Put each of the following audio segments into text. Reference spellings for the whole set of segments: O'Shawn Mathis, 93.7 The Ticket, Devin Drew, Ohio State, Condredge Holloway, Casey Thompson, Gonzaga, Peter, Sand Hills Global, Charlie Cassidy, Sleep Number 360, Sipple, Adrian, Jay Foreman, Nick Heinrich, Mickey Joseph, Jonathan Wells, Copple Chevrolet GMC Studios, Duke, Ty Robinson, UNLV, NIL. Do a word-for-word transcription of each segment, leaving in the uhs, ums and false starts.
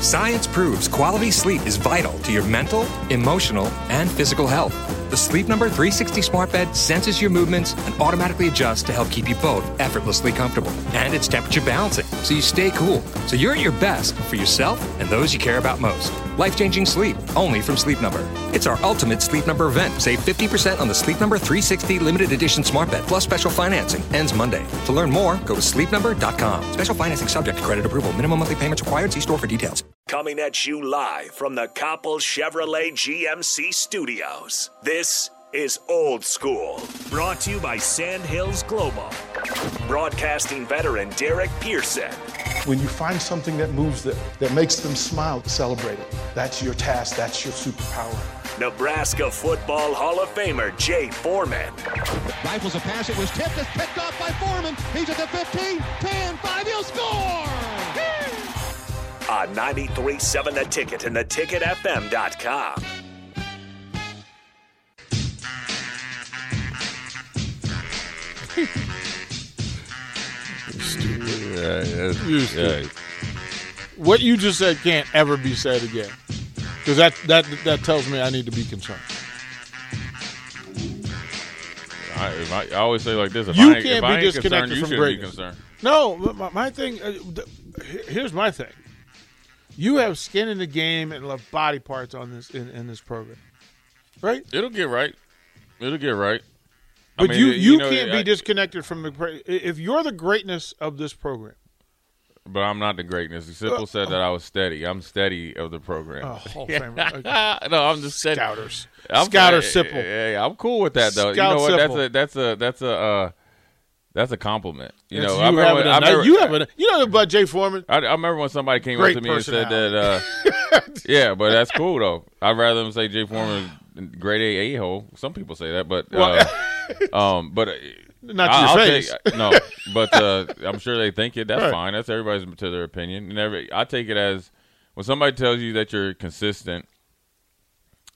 Science proves quality sleep is vital to your mental, emotional, and physical health. The Sleep Number three sixty smart bed senses your movements and automatically adjusts to help keep you both effortlessly comfortable. And it's temperature balancing, so you stay cool. So you're at your best for yourself and those you care about most. Life-changing sleep, only from Sleep Number. It's our ultimate Sleep Number event. Save fifty percent on the Sleep Number three sixty limited edition smart bed, plus special financing. Ends Monday. To learn more, go to sleep number dot com. Special financing subject to credit approval. Minimum monthly payments required. See store for details. Coming at you live from the Copple Chevrolet G M C Studios. This is Old School, brought to you by Sand Hills Global. Broadcasting veteran Derek Pearson. When you find something that moves them, that makes them smile, celebrate it. That's your task. That's your superpower. Nebraska Football Hall of Famer Jay Foreman. Rifles a pass. It was tipped. It's picked off by Foreman. He's at the fifteen, ten, five. He'll score! On ninety-three point seven The Ticket and the ticket f m dot com. Yeah, yeah, yeah. What you just said can't ever be said again, because that, that that tells me I need to be concerned. I, if I, I always say like this: if you I, can't if be I ain't disconnected you from greatness. Be no, my, my thing. Uh, th- here's my thing. You have skin in the game and love body parts on this in, in this program, right? It'll get right. It'll get right. But I mean, you, you, you know, can't be I, disconnected from the – if you're the greatness of this program. But I'm not the greatness. Sipple uh, said that I was steady. I'm steady of the program. Oh, Hall of Famer. No, I'm just steady. Scouters. I'm, Scouter uh, Sipple. Yeah, yeah, I'm cool with that, though. Scout you know what? That's a that's a that's a uh, that's a compliment. You it's know, you I remember. When, I remember you have a, You know about Jay Foreman. I, I remember when somebody came Great up to me and said that. Uh, yeah, but that's cool though. I'd rather them say Jay Foreman grade A a hole. Some people say that, but uh, um, but not to I, your I'll face. Take, no, but uh, I'm sure they think it. That's right. Fine. That's everybody's to their opinion. And every, I take it as when somebody tells you that you're consistent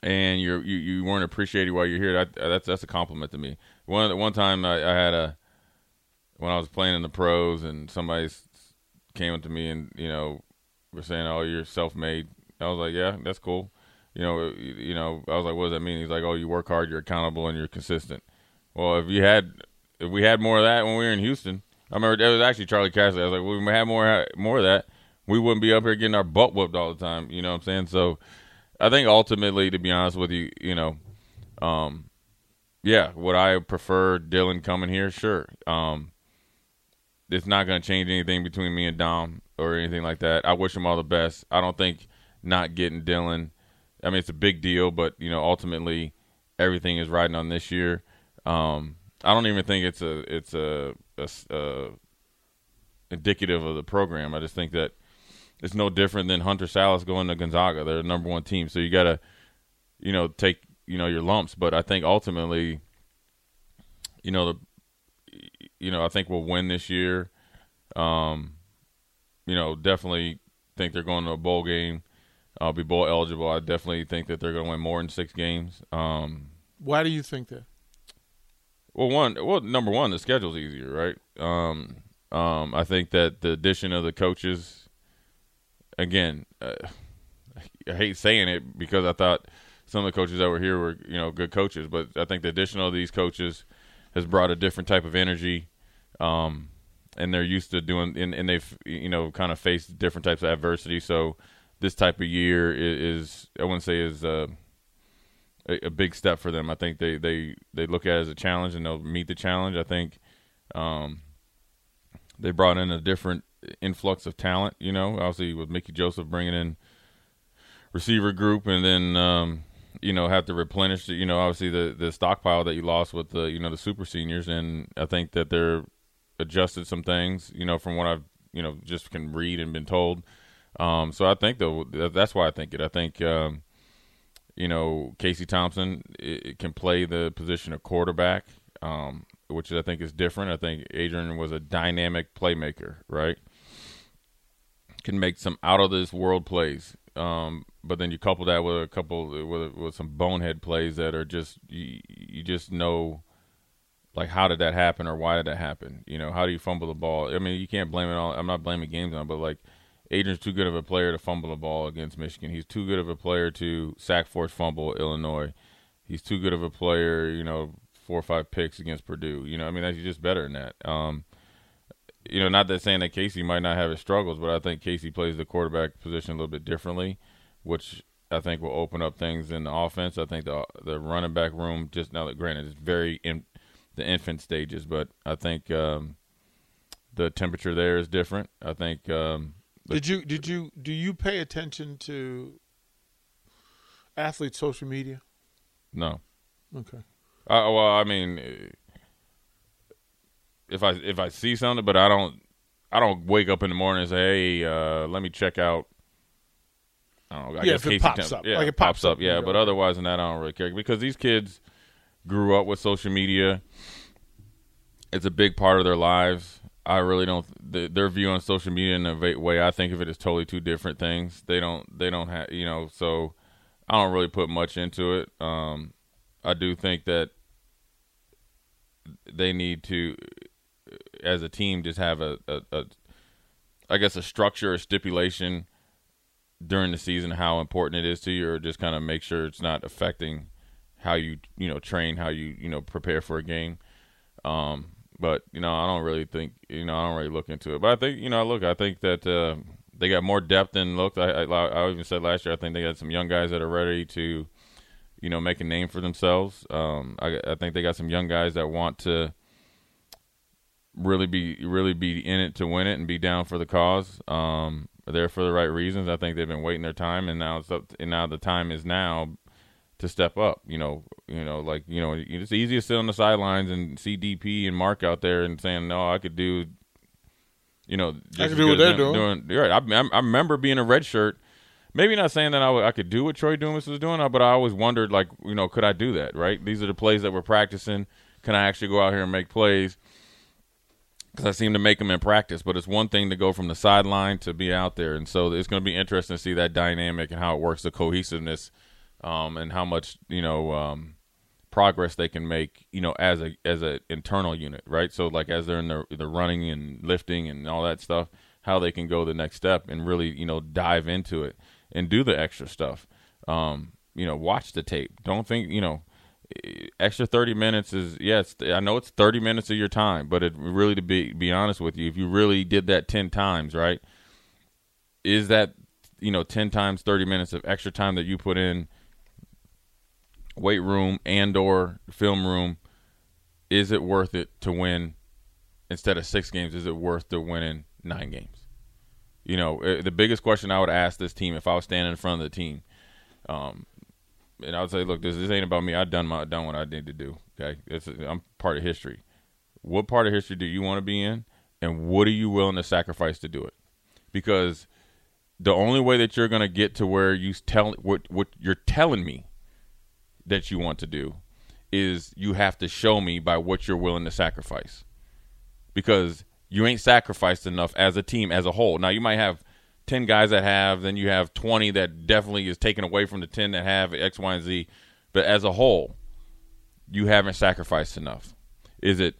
and you're you, you weren't appreciated while you're here. That, that's that's a compliment to me. One one time I, I had a. When I was playing in the pros and somebody came up to me and, you know, were saying, oh, you're self-made. I was like, yeah, that's cool. You know, you know, I was like, what does that mean? He's like, oh, you work hard, you're accountable, and you're consistent. Well, if you had – if we had more of that when we were in Houston, I remember that was actually Charlie Cassidy. I was like, well, if we had more, more of that, we wouldn't be up here getting our butt whooped all the time. You know what I'm saying? So I think ultimately, to be honest with you, you know, um, yeah, would I prefer Dylan coming here? Sure. Um It's not going to change anything between me and Dom or anything like that. I wish him all the best. I don't think not getting Dylan, I mean, it's a big deal, but, you know, ultimately everything is riding on this year. Um, I don't even think it's a it's a, a, a indicative of the program. I just think that it's no different than Hunter Salas going to Gonzaga. They're the number one team, so you got to, you know, take, you know, your lumps. But I think ultimately, you know, the You know, I think we'll win this year. Um, you know, definitely think they're going to a bowl game. I'll be bowl eligible. I definitely think that they're going to win more than six games. Um, Why do you think that? Well, one, well, number one, the schedule's easier, right? Um, um, I think that the addition of the coaches, again, uh, I hate saying it because I thought some of the coaches that were here were, you know, good coaches, but I think the addition of these coaches has brought a different type of energy, um, and they're used to doing, and, and they've, you know, kind of faced different types of adversity. So this type of year is, is I wouldn't say is a, a big step for them. I think they, they, they look at it as a challenge and they'll meet the challenge. I think um, they brought in a different influx of talent, you know, obviously with Mickey Joseph bringing in receiver group and then um, – you know, have to replenish, you know, obviously the, the stockpile that you lost with the, you know, the super seniors. And I think that they're adjusted some things, you know, from what I've, you know, just can read and been told. Um, so I think though, that's why I think it, I think, um, you know, Casey Thompson it, it can play the position of quarterback, um, which I think is different. I think Adrian was a dynamic playmaker, right? Can make some out of this world plays. Um, But then you couple that with a couple with with some bonehead plays that are just you, you just know, like how did that happen or why did that happen? You know, how do you fumble the ball? I mean, you can't blame it all. I'm not blaming games on, but like Adrian's too good of a player to fumble the ball against Michigan. He's too good of a player to sack, force, fumble Illinois. He's too good of a player, you know, four or five picks against Purdue. You know, I mean, he's just better than that. Um, you know, not that saying that Casey might not have his struggles, but I think Casey plays the quarterback position a little bit differently, which I think will open up things in the offense. I think the the running back room, just now that granted, it's very in the infant stages, but I think um, the temperature there is different. I think um, – Did you did you do you pay attention to athletes' social media? No. Okay. Uh, well, I mean, if I if I see something, but I don't I don't wake up in the morning and say, hey, uh, let me check out. I don't know. I yeah, guess if it Casey pops Temp- up, yeah, like it pops, pops up, up yeah. But otherwise than that, I don't really care because these kids grew up with social media. It's a big part of their lives. I really don't th- – their view on social media in a way I think of it is totally two different things. They don't – they don't have – you know, so I don't really put much into it. Um, I do think that they need to, as a team, just have a, a, a – I guess a structure or stipulation during the season how important it is to you, or just kind of make sure it's not affecting how you, you know, train, how you, you know, prepare for a game. Um But, you know, I don't really think, you know, I don't really look into it. But I think, you know, look, I think that uh, they got more depth than looked. I, I, I even said last year, I think they got some young guys that are ready to, you know, make a name for themselves. Um, I, I think they got some young guys that want to really be really be in it to win it and be down for the cause. Um, they're for the right reasons. I think they've been waiting their time, and now it's up to, and now the time is now to step up. You know, you know, like, you know, it's easy to sit on the sidelines and see D P and Mark out there and saying, no, I could do, you know, just I could do what they're doing. doing right. I, I, I remember being a red shirt, maybe not saying that I, w- I could do what Troy Dumas was doing, but I always wondered, like, you know, could I do that, right? These are the plays that we're practicing. Can I actually go out here and make plays? Because I seem to make them in practice, but it's one thing to go from the sideline to be out there. And so it's going to be interesting to see that dynamic and how it works, the cohesiveness, Um, and how much, you know, um, progress they can make, you know, as a as an internal unit, right? So, like, as they're in the, the running and lifting and all that stuff, how they can go the next step and really, you know, dive into it and do the extra stuff. Um, you know, watch the tape. Don't think, you know, extra thirty minutes is, yes, I know it's thirty minutes of your time, but it really, to be, be honest with you, if you really did that ten times, right, is that, you know, ten times thirty minutes of extra time that you put in weight room and or film room, is it worth it to win instead of six games? Is it worth to winning nine games? You know, the biggest question I would ask this team if I was standing in front of the team, um, and I would say, look, this, this ain't about me. I've done my done what I need to do. Okay, it's, I'm part of history. What part of history do you want to be in, and what are you willing to sacrifice to do it? Because the only way that you're going to get to where you tell what what you're telling me that you want to do is you have to show me by what you're willing to sacrifice, because you ain't sacrificed enough as a team as a whole. Now you might have ten guys that have, then you have twenty that definitely is taken away from the ten that have X, Y, and Z, but as a whole, you haven't sacrificed enough. Is it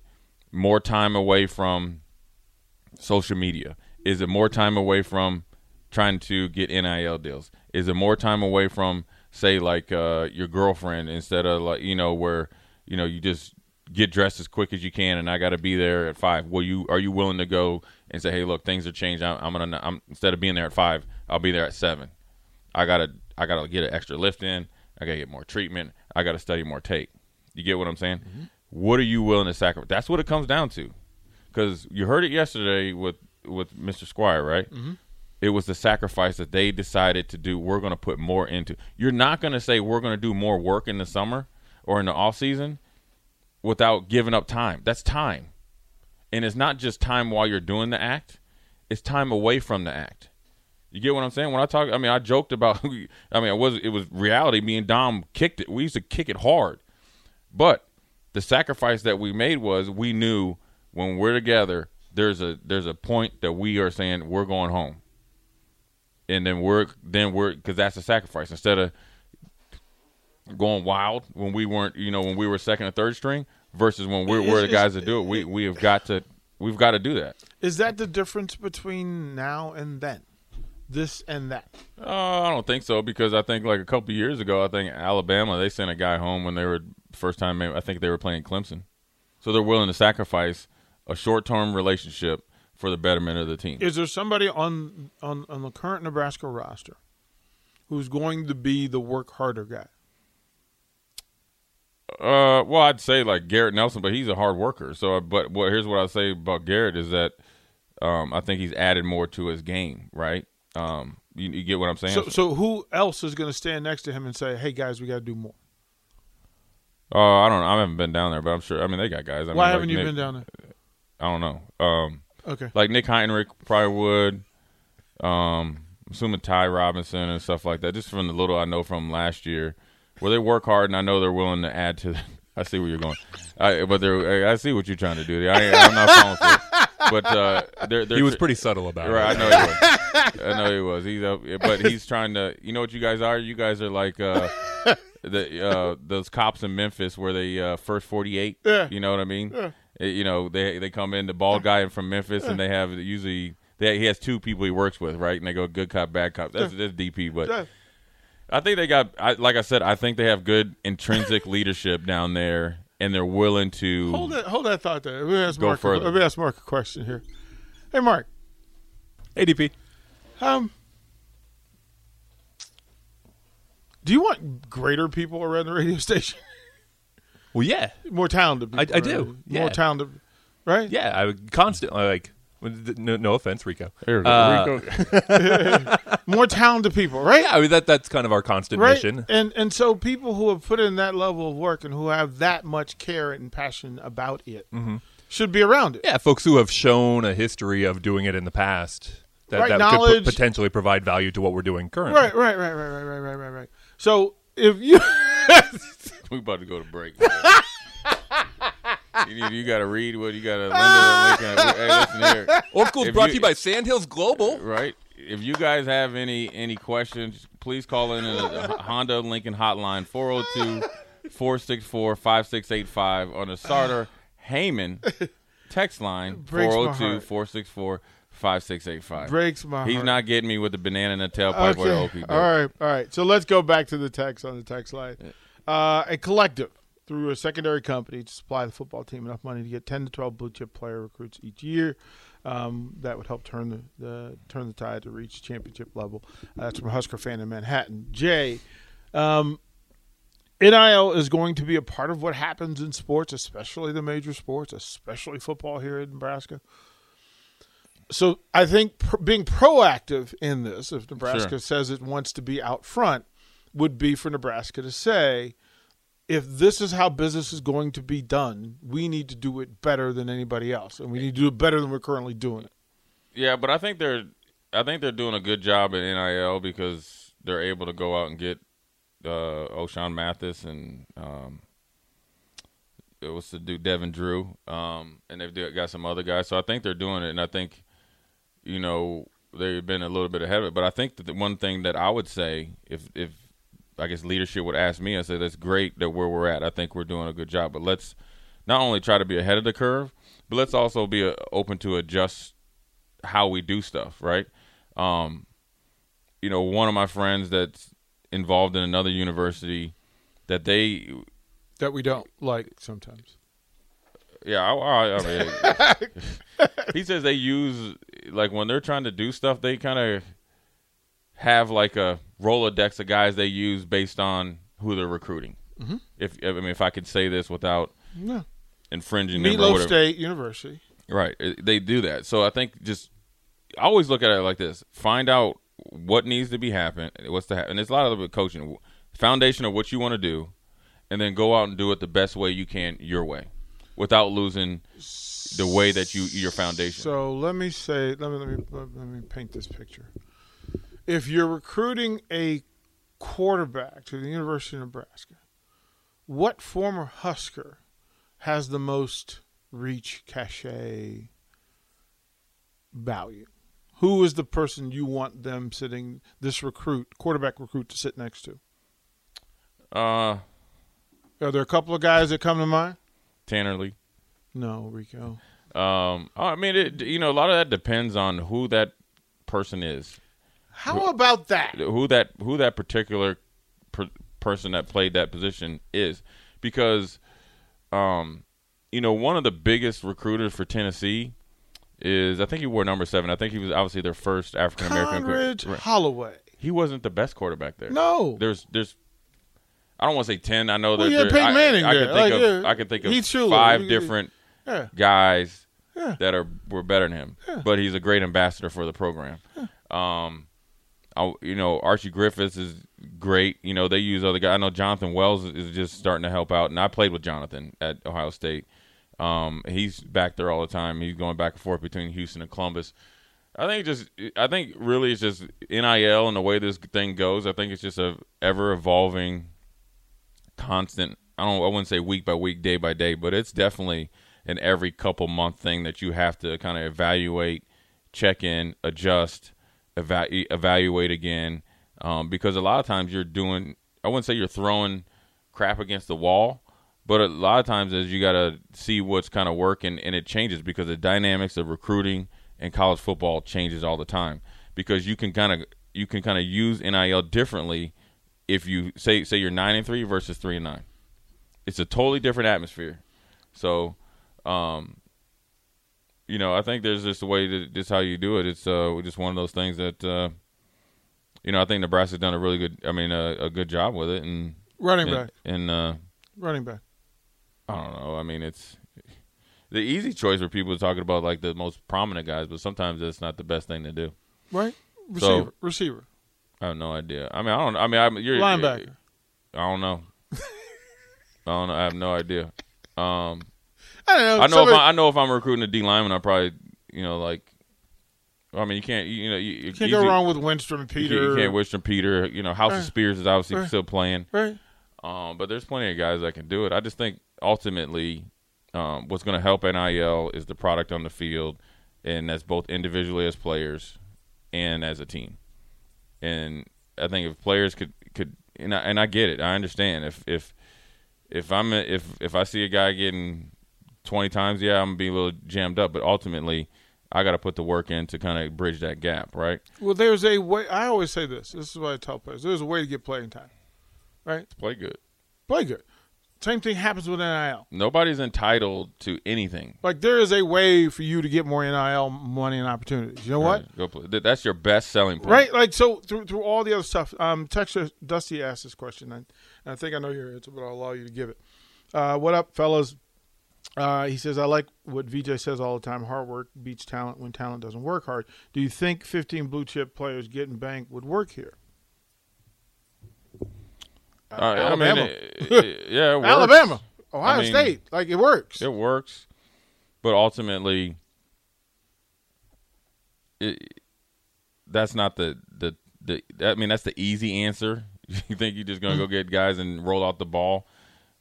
more time away from social media? Is it more time away from trying to get N I L deals? Is it more time away from, say, like uh, your girlfriend, instead of, like, you know, where, you know, you just get dressed as quick as you can, and I got to be there at five. Will you are you willing to go and say, hey, look, things are changed. I'm, I'm gonna I'm, instead of being there at five, I'll be there at seven. I gotta I gotta get an extra lift in. I gotta get more treatment. I gotta study more tape. You get what I'm saying? Mm-hmm. What are you willing to sacrifice? That's what it comes down to. Because you heard it yesterday with with Mister Squire, right? Mm-hmm. It was the sacrifice that they decided to do. We're going to put more into. You're not going to say we're going to do more work in the summer or in the off season without giving up time. That's time. And it's not just time while you're doing the act. It's time away from the act. You get what I'm saying? When I talk, I mean, I joked about, I mean, I was, it was reality. Me and Dom kicked it. We used to kick it hard, but the sacrifice that we made was we knew when we're together, there's a, there's a point that we are saying we're going home. And then we're then we're because that's a sacrifice. Instead of going wild when we weren't, you know, when we were second or third string versus when we're, we're the guys that do it. We we have got to we've got to do that. Is that the difference between now and then? this and that? Uh, I don't think so, because I think like a couple of years ago, I think Alabama, they sent a guy home when they were first time, I think they were playing Clemson. So they're willing to sacrifice a short-term relationship for the betterment of the team. Is there somebody on, on, on the current Nebraska roster who's going to be the work-harder guy? Uh, well, I'd say like Garrett Nelson, but he's a hard worker. So, but what here's what I say about Garrett is that um, I think he's added more to his game, right? Um, you, you get what I'm saying? So, so who else is going to stand next to him and say, "Hey, guys, we got to do more"? Uh, I don't know. I haven't been down there, but I'm sure. I mean, they got guys. I Why mean, haven't like you Nick, been down there? I don't know. Um, okay. Like Nick Heinrich probably would. Um, I'm assuming Ty Robinson and stuff like that. Just from the little I know from last year. Well, they work hard, and I know they're willing to add to. The, I see where you're going, I, but they're. I see what you're trying to do. I, I'm not falling for it. But uh, they're, they're, he was pretty subtle about right, it. Right, I know he was. I know he was. He's a, but he's trying to. You know what you guys are? You guys are like uh, the uh, those cops in Memphis where they uh, first forty-eight. Yeah. You know what I mean? Yeah. You know they they come in the bald guy from Memphis, yeah. and they have usually they he has two people he works with, right? And they go good cop, bad cop. That's yeah. that's D P, but. Yeah. I think they got, I, like I said, I think they have good intrinsic leadership down there, and they're willing to hold that. Hold that thought there. Let me ask, go Mark, further. Let me ask Mark a question here. Hey, Mark. Hey, D P. Um, do you want greater people around the radio station? Well, yeah, more talented. People, I, I right? do. Yeah. More talented, right? Yeah, I would constantly like. No, no offense, Rico. Here we go. Uh, Rico. More talented people, right? Yeah, I mean, that, that's kind of our constant right? mission. And and so people who have put in that level of work and who have that much care and passion about it mm-hmm. should be around it. Yeah, folks who have shown a history of doing it in the past that, right, that knowledge, could p- potentially provide value to what we're doing currently. Right, right, right, right, right, right, right, right. So if you... We're about to go to break. You, you got to read what you got to lend to. Hey, listen here. Old School's brought to you by Sand Hills Global. Right. If you guys have any any questions, please call in the Honda Lincoln hotline, four oh two, four six four, five six eight five on the starter Heyman text line, four oh two, four six four, five six eight five. Breaks my heart. He's not getting me with the banana in the tailpipe. Okay. All right. All right. So let's go back to the text on the text line. Uh, a collective. Through a secondary company to supply the football team enough money to get ten to twelve blue-chip player recruits each year. Um, that would help turn the, the turn the tide to reach championship level. Uh, that's from Husker fan in Manhattan. Jay, um, N I L is going to be a part of what happens in sports, especially the major sports, especially football here in Nebraska. So I think pr- being proactive in this, if Nebraska sure. says it wants to be out front, would be for Nebraska to say, if this is how business is going to be done, we need to do it better than anybody else, and we need to do it better than we're currently doing it. Yeah, but I think they're, I think they're doing a good job at N I L because they're able to go out and get uh, O'Shawn Mathis and um, what's the dude, Devin Drew, um, and they've got some other guys. So I think they're doing it, and I think you know they've been a little bit ahead of it. But I think that the one thing that I would say, if if I guess leadership would ask me, I said, that's great that where we're at. I think we're doing a good job, but let's not only try to be ahead of the curve, but let's also be a, open to adjust how we do stuff. Right. Um, you know, one of my friends that's involved in another university that they, that we don't like sometimes. Yeah. I, I, I mean, he says they use like when they're trying to do stuff, they kind of have like a Rolodex of guys they use based on who they're recruiting. Mm-hmm. If I mean, if I could say this without yeah. infringing them or whatever. Meatloaf State University. Right. They do that. So I think just – I always look at it like this. Find out what needs to be happen, what's to happen. And it's a lot of coaching. Foundation of what you want to do, and then go out and do it the best way you can your way without losing the way that you – your foundation. So let me say – let me let me let me paint this picture. If you're recruiting a quarterback to the University of Nebraska, what former Husker has the most reach, cachet, value? Who is the person you want them sitting, this recruit, quarterback recruit, to sit next to? Uh, Are there a couple of guys that come to mind? Tanner Lee. No, Rico. Um, I mean, it, you know, a lot of that depends on who that person is. How about that? Who that who that particular per, person that played that position is, because um, you know, one of the biggest recruiters for Tennessee is, I think he wore number seven. I think he was obviously their first African American. Condredge Holloway. He wasn't the best quarterback there. No, there's there's. I don't want to say ten. I know well, that Peyton Manning. I, I can think like, of yeah, I can think of truly, five he, different yeah. guys yeah. that are were better than him. Yeah. But he's a great ambassador for the program. Yeah. Um, I, you know, Archie Griffiths is great. You know, they use other guys. I know Jonathan Wells is just starting to help out, and I played with Jonathan at Ohio State. Um, he's back there all the time. He's going back and forth between Houston and Columbus. I think just, I think really it's just N I L and the way this thing goes. I think it's just a ever evolving, constant. I don't. I wouldn't say week by week, day by day, but it's definitely an every couple month thing that you have to kind of evaluate, check in, adjust, eva- evaluate again, um, because a lot of times you're doing. I wouldn't say you're throwing crap against the wall. But a lot of times is you got to see what's kind of working, and it changes because the dynamics of recruiting and college football changes all the time, because you can kind of you can kind of use N I L differently if you say say you're nine and three versus three and nine. It's a totally different atmosphere. So, um, you know, I think there's just a way to just how you do it. It's uh, just one of those things that, uh, you know, I think Nebraska's done a really good, I mean, a, a good job with it. And running back. And, and uh, running back. I don't know. I mean, it's the easy choice where people are talking about like the most prominent guys, but sometimes that's not the best thing to do. Right? Receiver. So, receiver. I have no idea. I mean, I don't. I mean, I'm, you're linebacker. I don't know. I don't know. I have no idea. Um, I don't know. I know. Somebody, if I, I know if I'm recruiting a D lineman, I probably, you know, like. I mean, you can't. You know, you, you can't easy, go wrong with Winstrom and Peter. You can't, you can't Winstrom Peter. You know, House right. of Spears is obviously right. still playing. Right. Um, but there's plenty of guys that can do it. I just think. Ultimately, um, what's going to help N I L is the product on the field, and that's both individually as players and as a team. And I think if players could could and I, and I get it, I understand. If if if I'm a, if if I see a guy getting twenty times, yeah, I'm gonna be a little jammed up. But ultimately, I got to put the work in to kind of bridge that gap, right? Well, there's a way. I always say this. This is what I tell players. There's a way to get playing time, right? Play good. Play good. Same thing happens with N I L. Nobody's entitled to anything. Like, there is a way for you to get more N I L money and opportunities. You know right. what? Go play. That's your best selling point. Right? Like, so through through all the other stuff, um, Texas Dusty asked this question, and I think I know your answer, but I'll allow you to give it. Uh, what up, fellas? Uh, he says, I like what V J says all the time. Hard work beats talent when talent doesn't work hard. Do you think fifteen blue-chip players getting banked would work here? Uh, Alabama. I mean, it, it, yeah, it works. Alabama, Ohio I mean, State, like it works. It works, but ultimately, it, that's not the, the the I mean, that's the easy answer. You think you're just gonna go get guys and roll out the ball?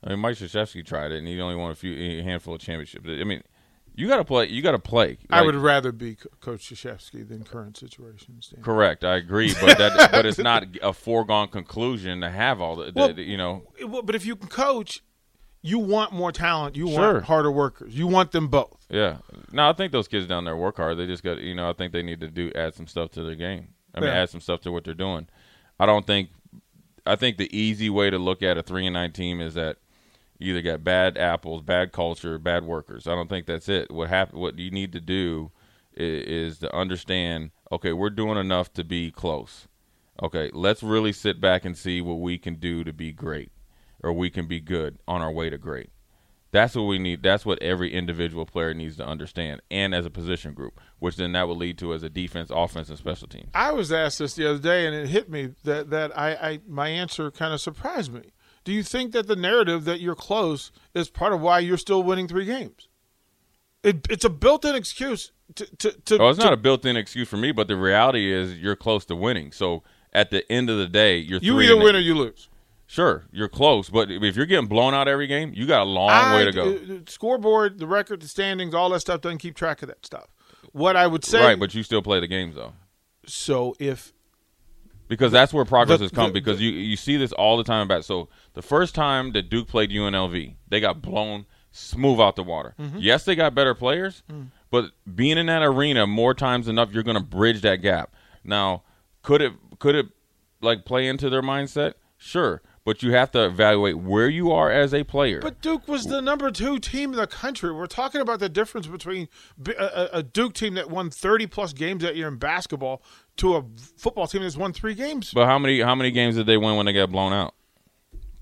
I mean, Mike Krzyzewski tried it, and he only won a few a handful of championships. I mean, you gotta play. You gotta play. Like, I would rather be Coach Krzyzewski than current situations. Dan. Correct, I agree, but that, but it's not a foregone conclusion to have all the, well, the you know. But if you can coach, you want more talent. You sure. want harder workers. You want them both. Yeah. No, I think those kids down there work hard. They just got you know. I think they need to do add some stuff to their game. I mean, yeah. add some stuff to what they're doing. I don't think. I think the easy way to look at a three and nine team is that. You either got bad apples, bad culture, bad workers. I don't think that's it. What hap- What you need to do is, is to understand, okay, we're doing enough to be close. Okay, let's really sit back and see what we can do to be great, or we can be good on our way to great. That's what we need. That's what every individual player needs to understand, and as a position group, which then that would lead to as a defense, offense, and special teams. I was asked this the other day, and it hit me that, that I, I my answer kind of surprised me. Do you think that the narrative that you're close is part of why you're still winning three games? It, it's a built-in excuse to to. to oh, it's to, not a built-in excuse for me, but the reality is you're close to winning. So at the end of the day, you're you three either win eight. Or you lose. Sure, you're close, but if you're getting blown out every game, you got a long I, way to go. The scoreboard, the record, the standings, all that stuff doesn't keep track of that stuff. What I would say, right? But you still play the games though. So if. Because that's where progress the, has come. The, because the, you, you see this all the time about. So the first time that Duke played U N L V, they got blown smooth out the water. Mm-hmm. Yes, they got better players, mm. but being in that arena more times than enough, you're going to bridge that gap. Now, Could it could it like play into their mindset? Sure, but you have to evaluate where you are as a player. But Duke was the number two team in the country. We're talking about the difference between a, a Duke team that won thirty plus games that year in basketball to a football team that's won three games. But how many how many games did they win when they got blown out?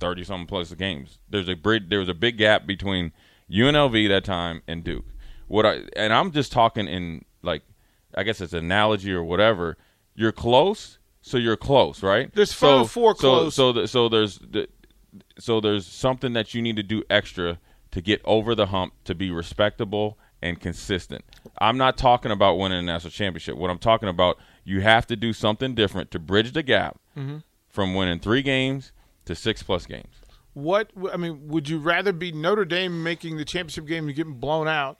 Thirty something plus games. There's a big, there was a big gap between U N L V that time and Duke. What I and I'm just talking in like I guess it's an analogy or whatever. You're close, so you're close, right? There's so, four close. So, so, the, so there's the, so there's something that you need to do extra to get over the hump to be respectable and consistent. I'm not talking about winning a national championship. What I'm talking about, you have to do something different to bridge the gap mm-hmm. from winning three games to six-plus games. What I mean, would you rather be Notre Dame making the championship game and getting blown out,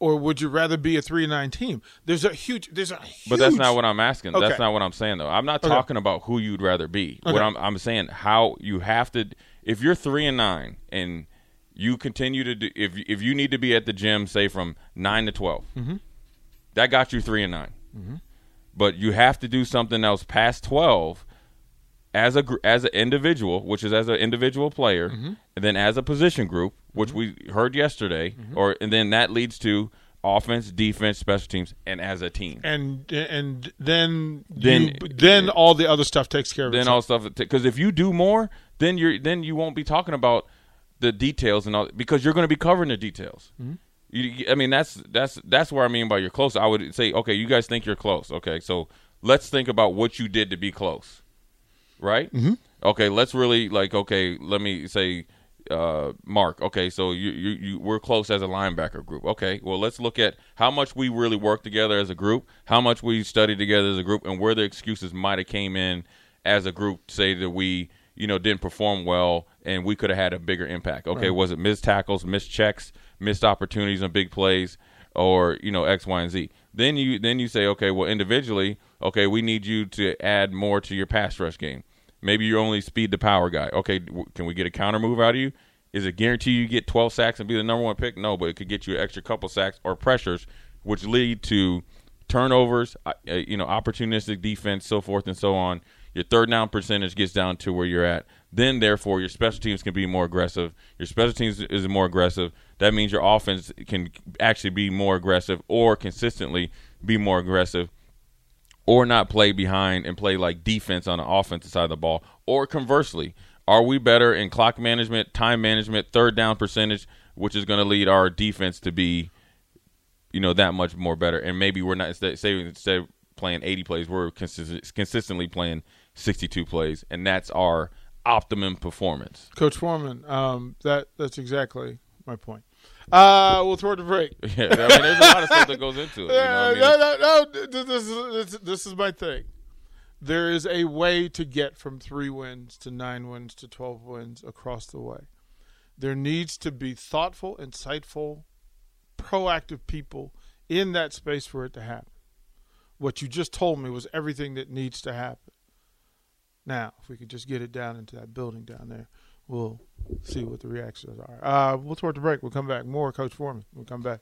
or would you rather be a three and nine team? There's a huge, there's a huge. But that's not what I'm asking. Okay. That's not what I'm saying though. I'm not okay. talking about who you'd rather be. Okay. What I'm, I'm saying how you have to. If you're three and nine and you continue to do, if if you need to be at the gym, say from nine to twelve, mm-hmm. that got you three and nine. Mm-hmm. But you have to do something else past twelve, as a as an individual, which is as an individual player, mm-hmm. and then as a position group. Which we heard yesterday, mm-hmm. or and then that leads to offense, defense, special teams, and as a team. And and then then you, then all the other stuff takes care of itself. Then all stuff because if you do more, then you're then you won't be talking about the details and all because you're going to be covering the details. Mm-hmm. You, I mean that's that's that's where I mean by you're close. I would say okay, you guys think you're close. Okay, so let's think about what you did to be close, right? Mm-hmm. Okay, let's really like okay, let me say. Uh, Mark, okay, so you, you you we're close as a linebacker group. Okay, well, let's look at how much we really work together as a group, how much we studied together as a group, and where the excuses might have came in as a group, say that we, you know, didn't perform well and we could have had a bigger impact. Okay, right. Was it missed tackles, missed checks, missed opportunities on big plays, or, you know, X, Y, and Z? Then you then you say, okay, well, individually, okay, we need you to add more to your pass rush game. Maybe you only speed the power guy. Okay, can we get a counter move out of you? Is it guarantee you get twelve sacks and be the number one pick? No, but it could get you an extra couple sacks or pressures, which lead to turnovers, uh, you know, opportunistic defense, so forth and so on. Your third down percentage gets down to where you're at. Then, therefore, your special teams can be more aggressive. Your special teams is more aggressive. That means your offense can actually be more aggressive or consistently be more aggressive. Or not play behind and play like defense on the offensive side of the ball. Or conversely, are we better in clock management, time management, third down percentage, which is going to lead our defense to be, you know, that much more better. And maybe we're not instead, say instead of playing eighty plays, we're consist- consistently playing sixty-two plays, and that's our optimum performance. Coach Foreman, um, that that's exactly my point. Uh, we'll throw it a break. Yeah, I mean, there's a lot of stuff that goes into it. Yeah, you know what I mean? no, no, no. This is this, this is my thing. There is a way to get from three wins to nine wins to twelve wins across the way. There needs to be thoughtful, insightful, proactive people in that space for it to happen. What you just told me was everything that needs to happen. Now, if we could just get it down into that building down there. We'll see what the reactions are. Uh, we'll throw it to break. We'll come back. More Coach Foreman. We'll come back.